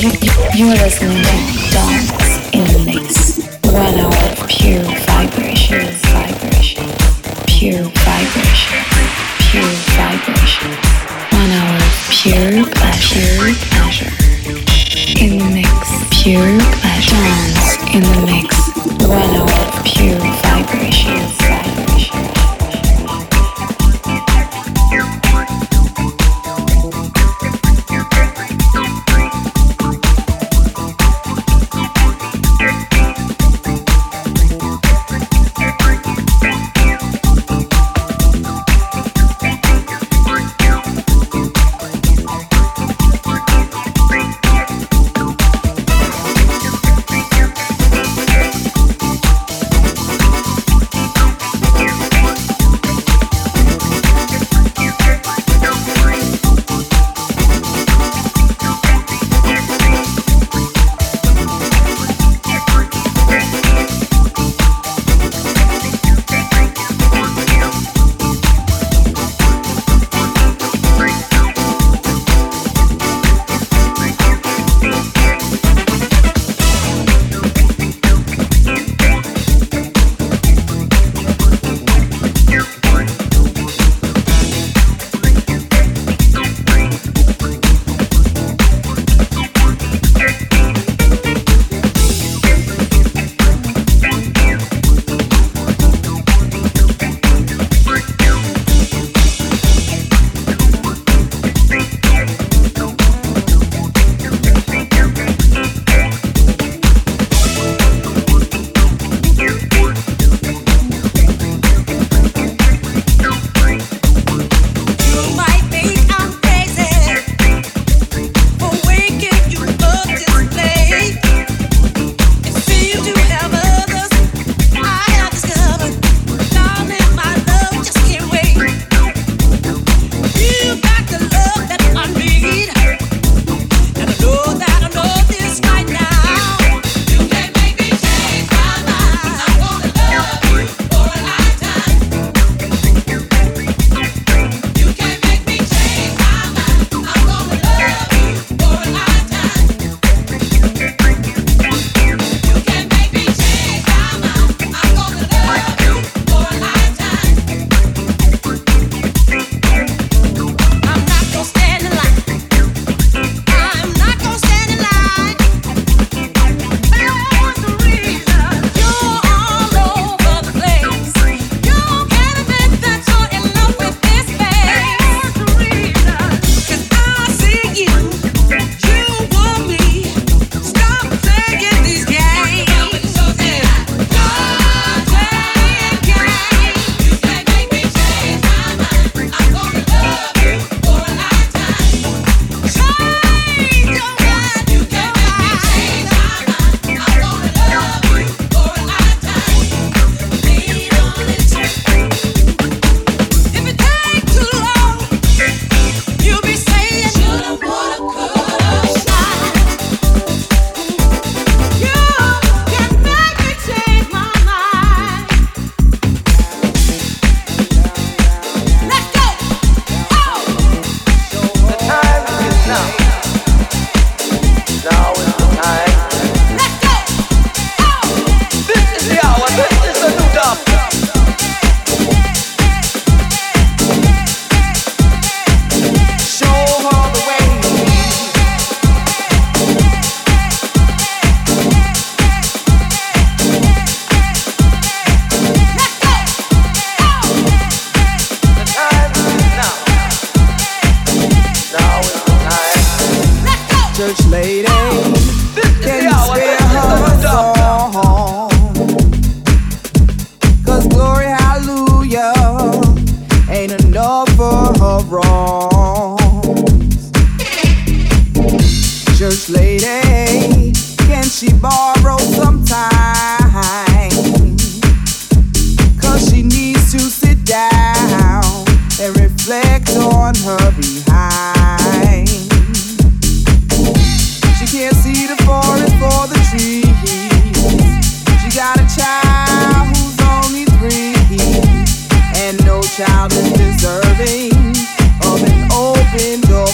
You're listening to Dance in the Mix. 1 hour of pure vibration, vibration, pure vibration, pure vibration. 1 hour of pure pleasure, pleasure. In the mix, pure pleasure. Dance in the mix. 1 hour of pure vibration, vibration.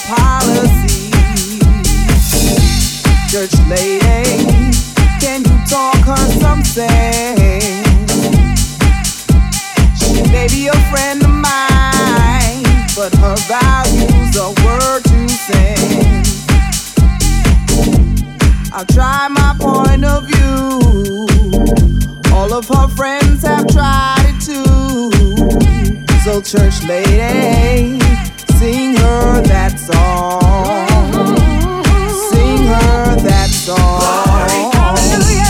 Policy. church lady, can you talk her something? She may be a friend of mine, but her values are word to sin. I've tried my point of view, all of her friends have tried it too. So church lady, sing her that song. Sing her that song. Glory, hallelujah.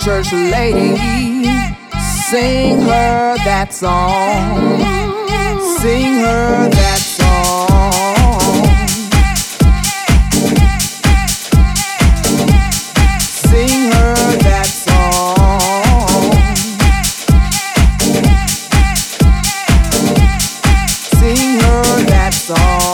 Church lady, sing her that song. Sing her that song. Sing her that song. Sing her that song.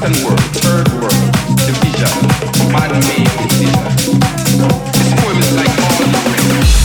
second world, third world, the visa, man made visa. This poem is like all the rest.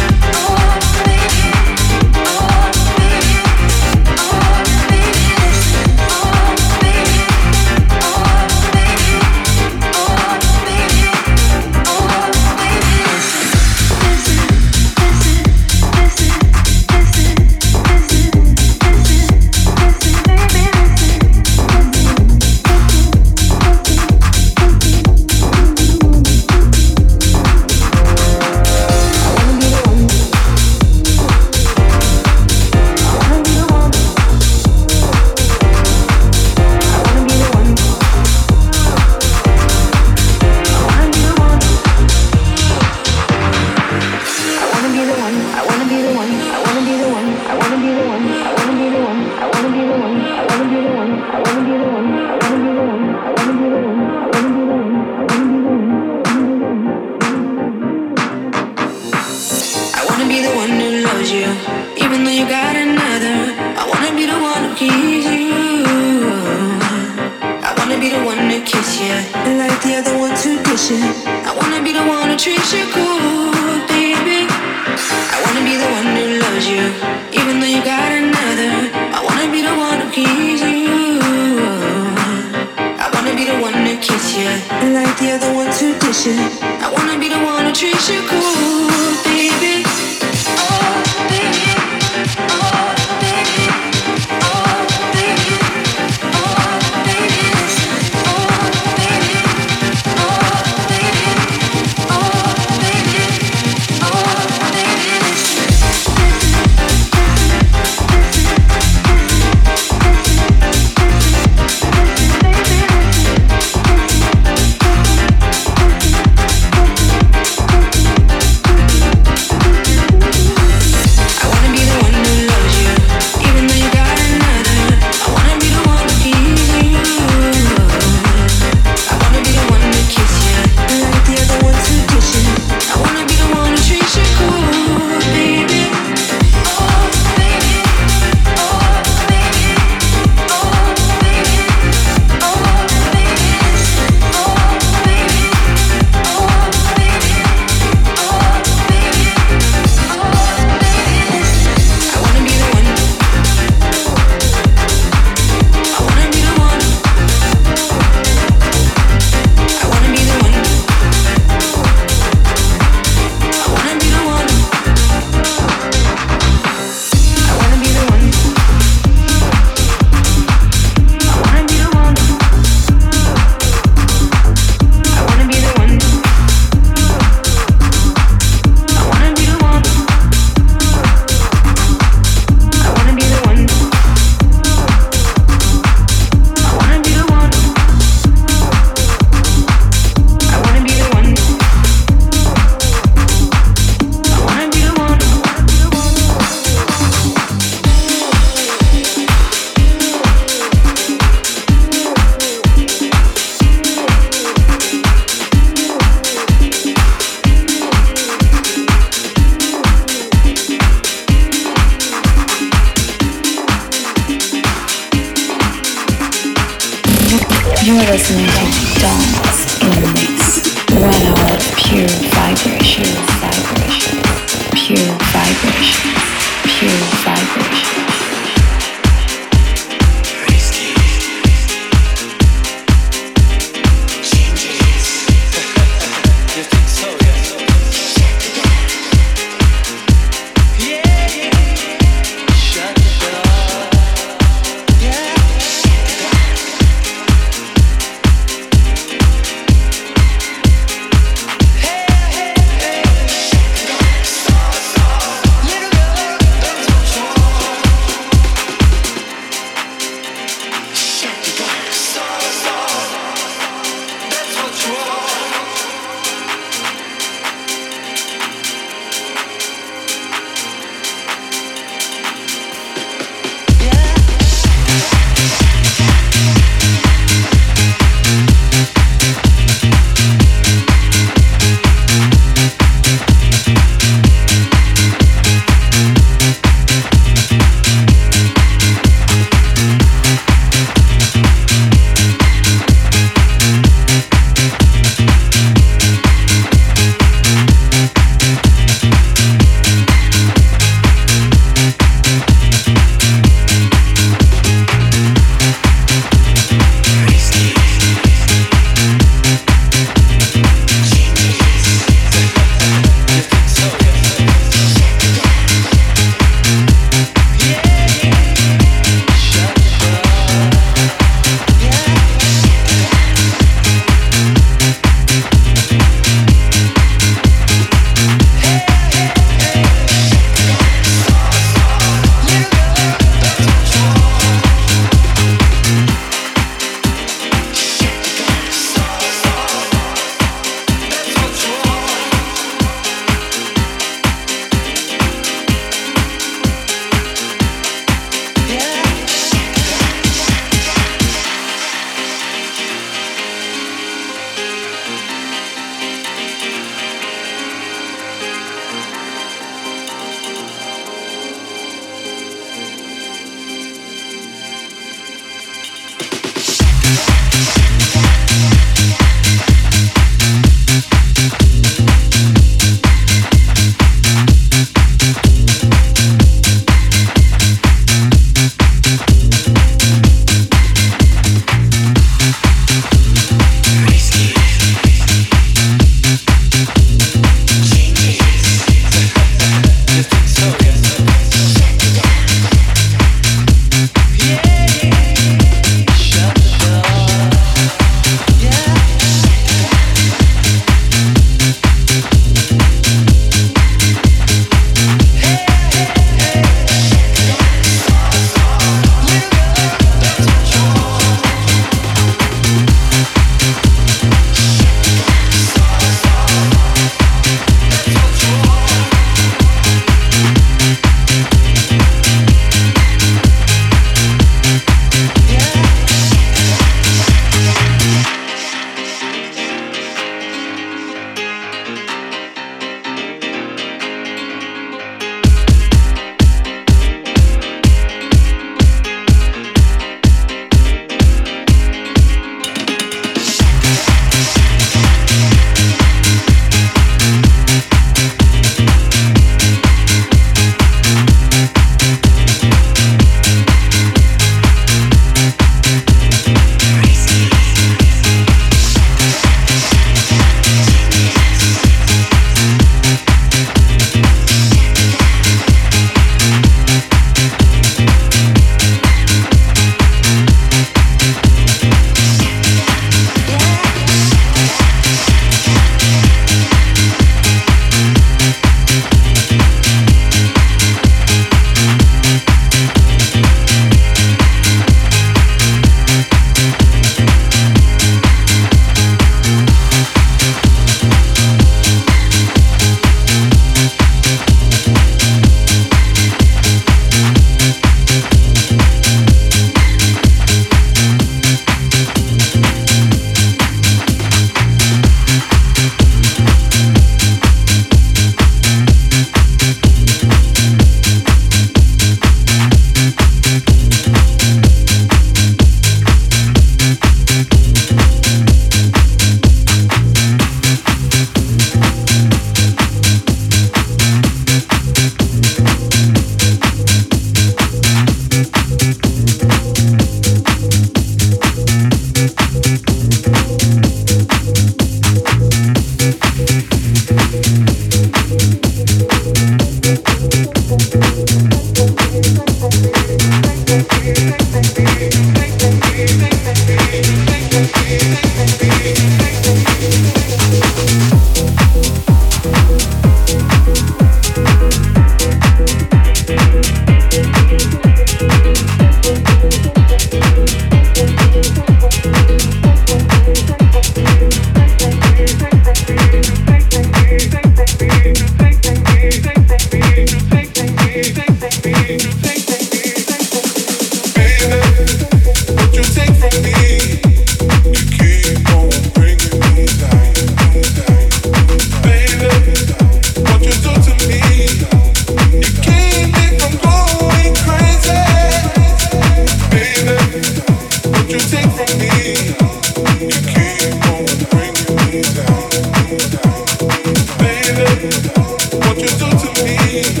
Take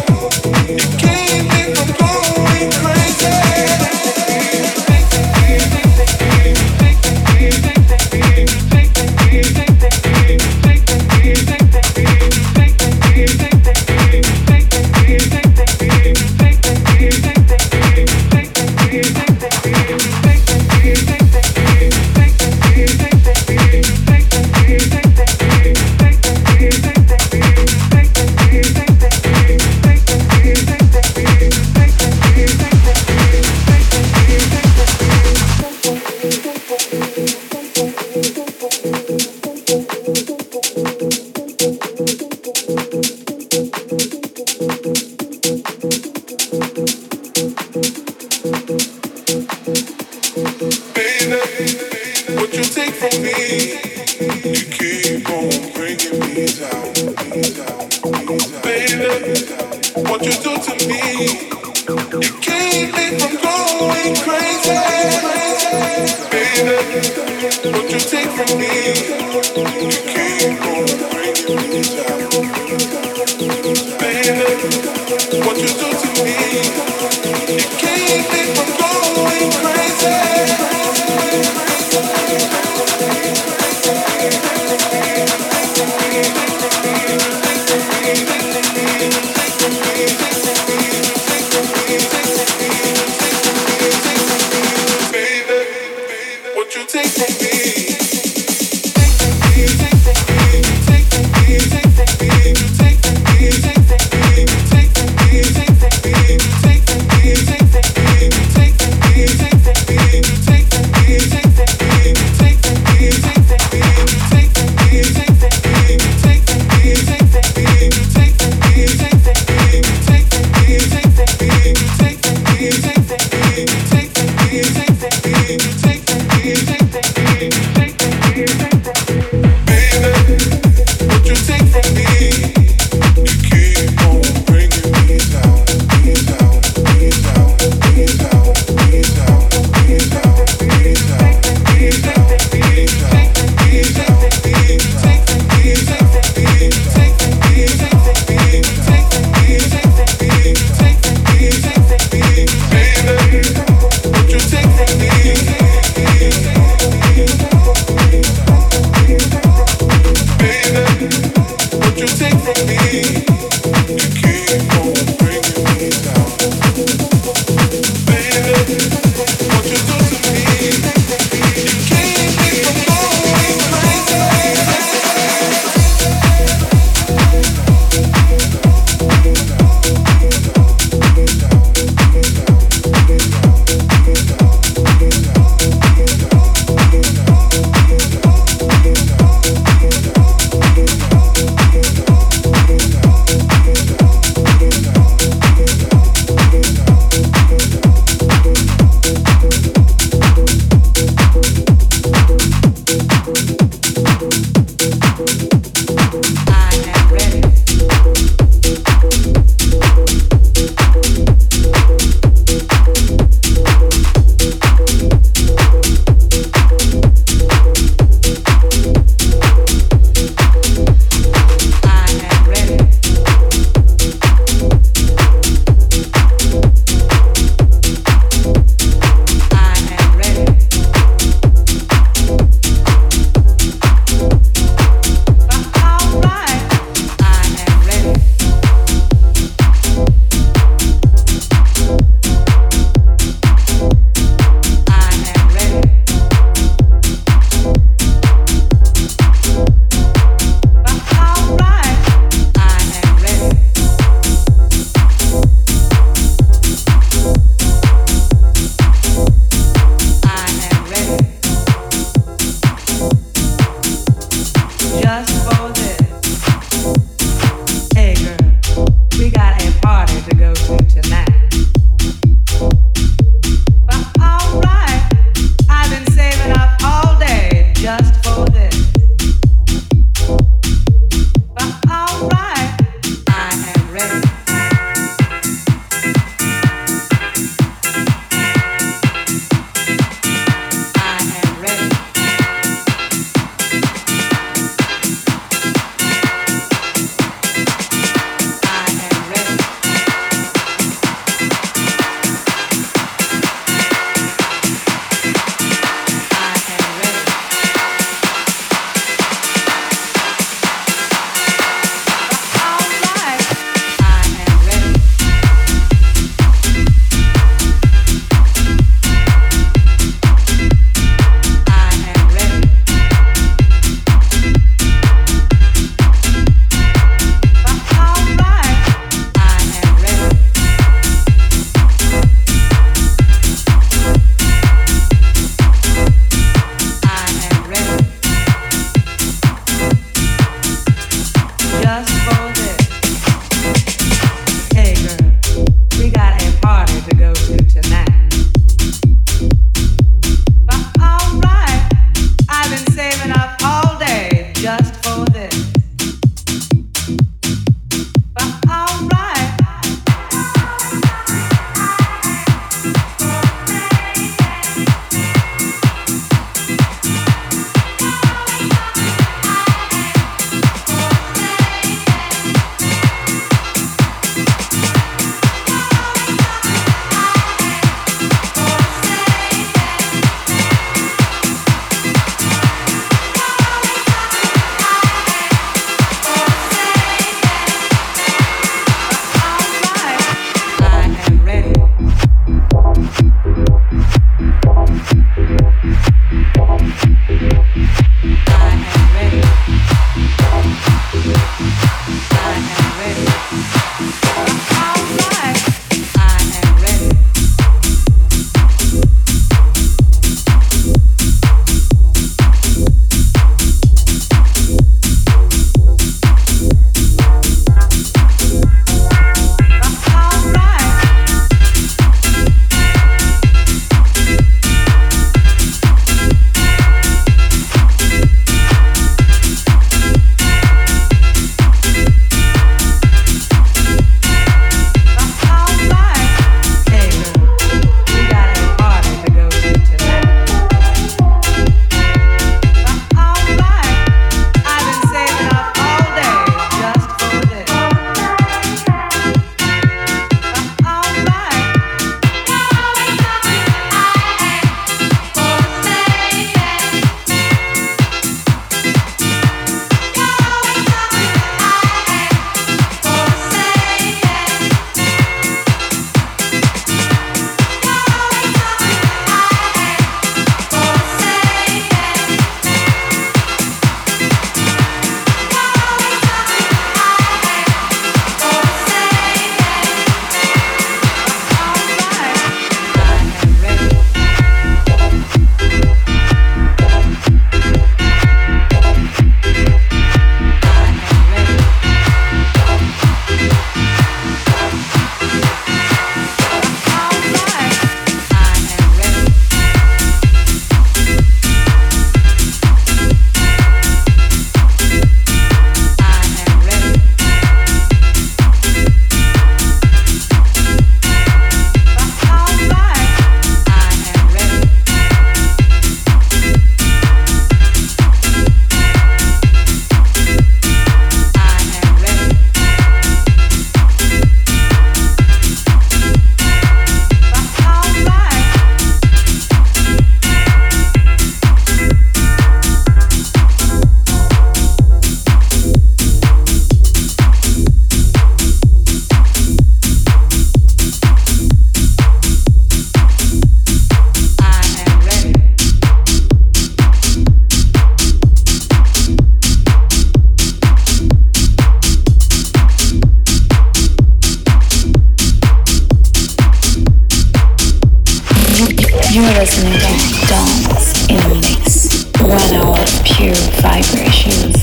You're listening to Dance in the Mix. 1 hour of pure vibrations,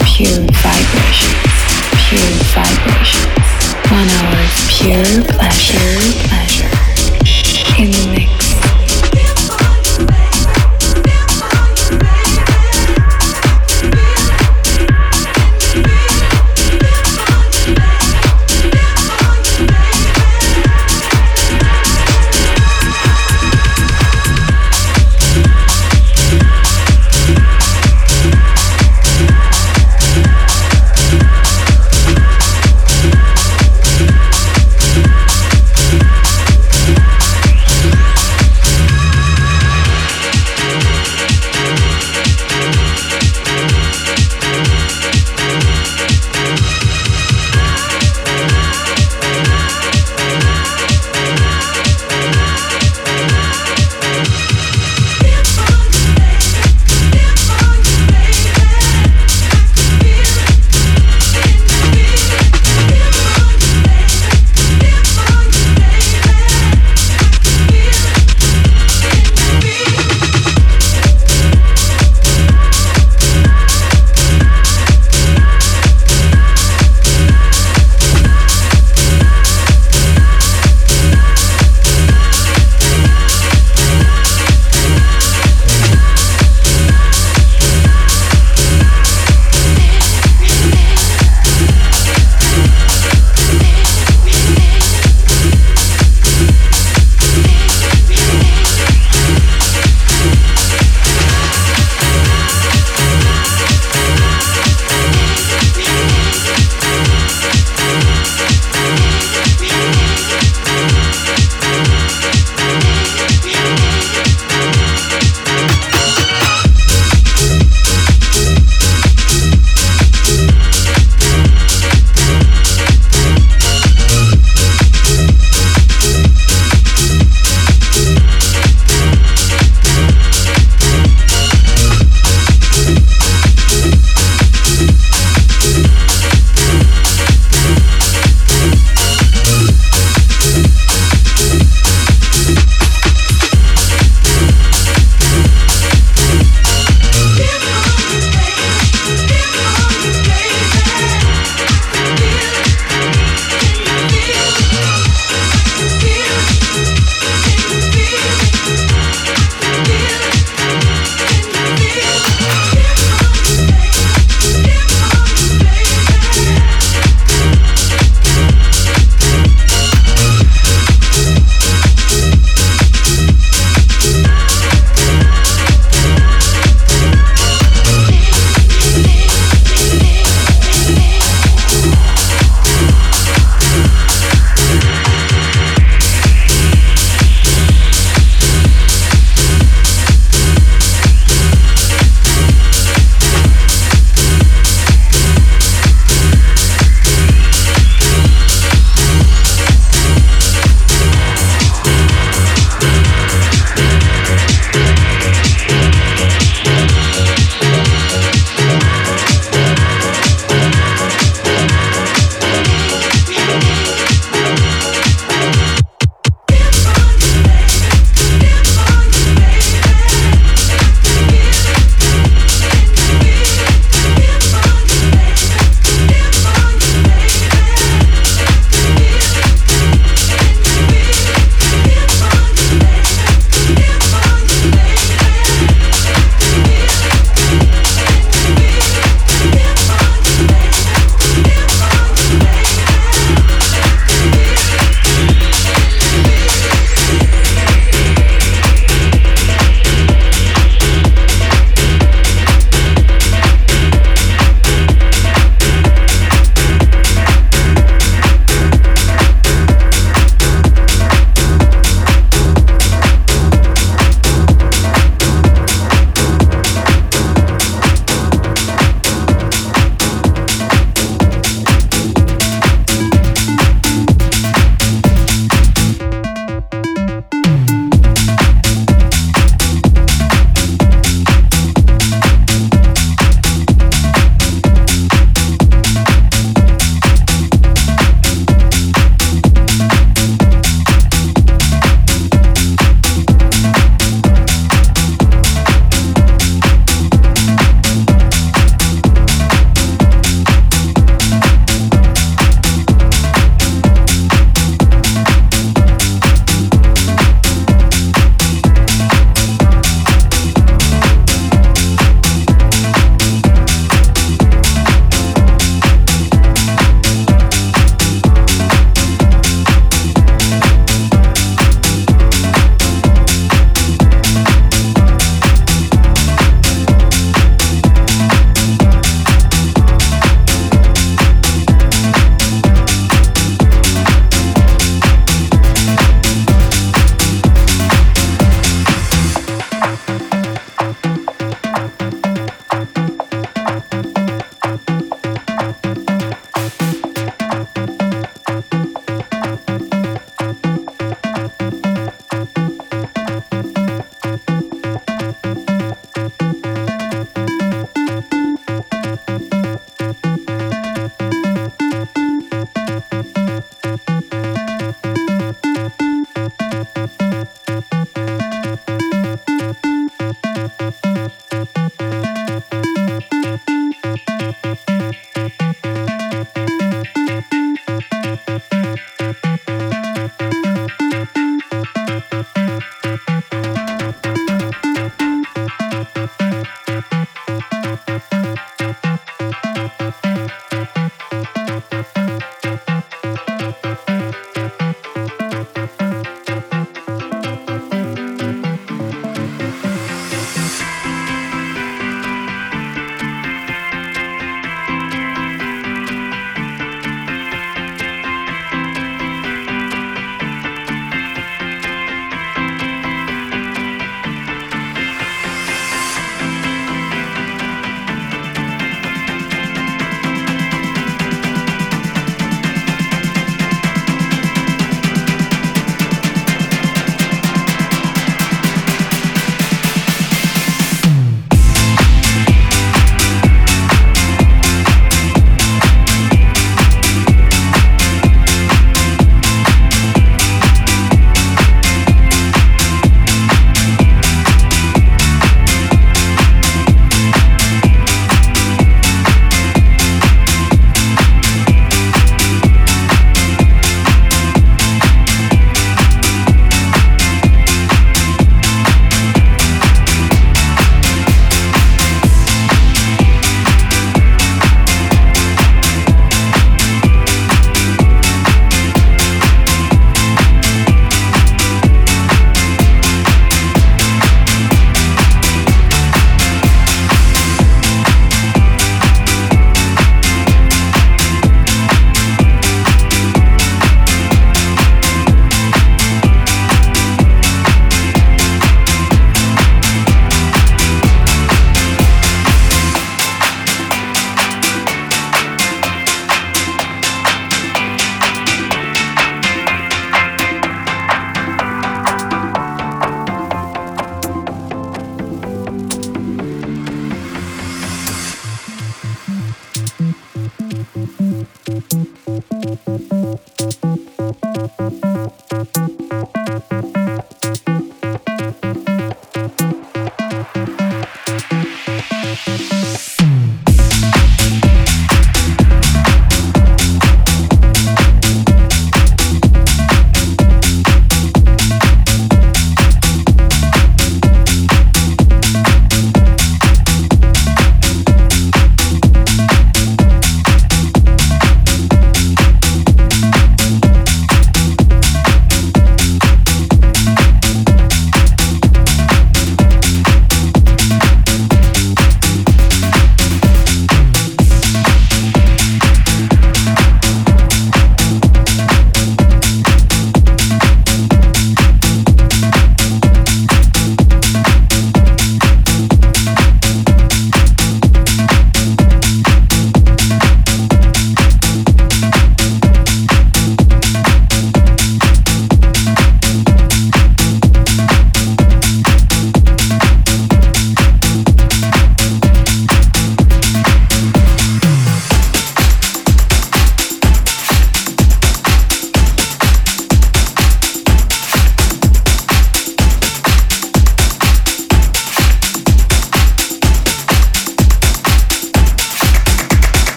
pure vibrations, pure vibrations. 1 hour of pure pleasure, in the mix.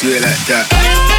Do it like that.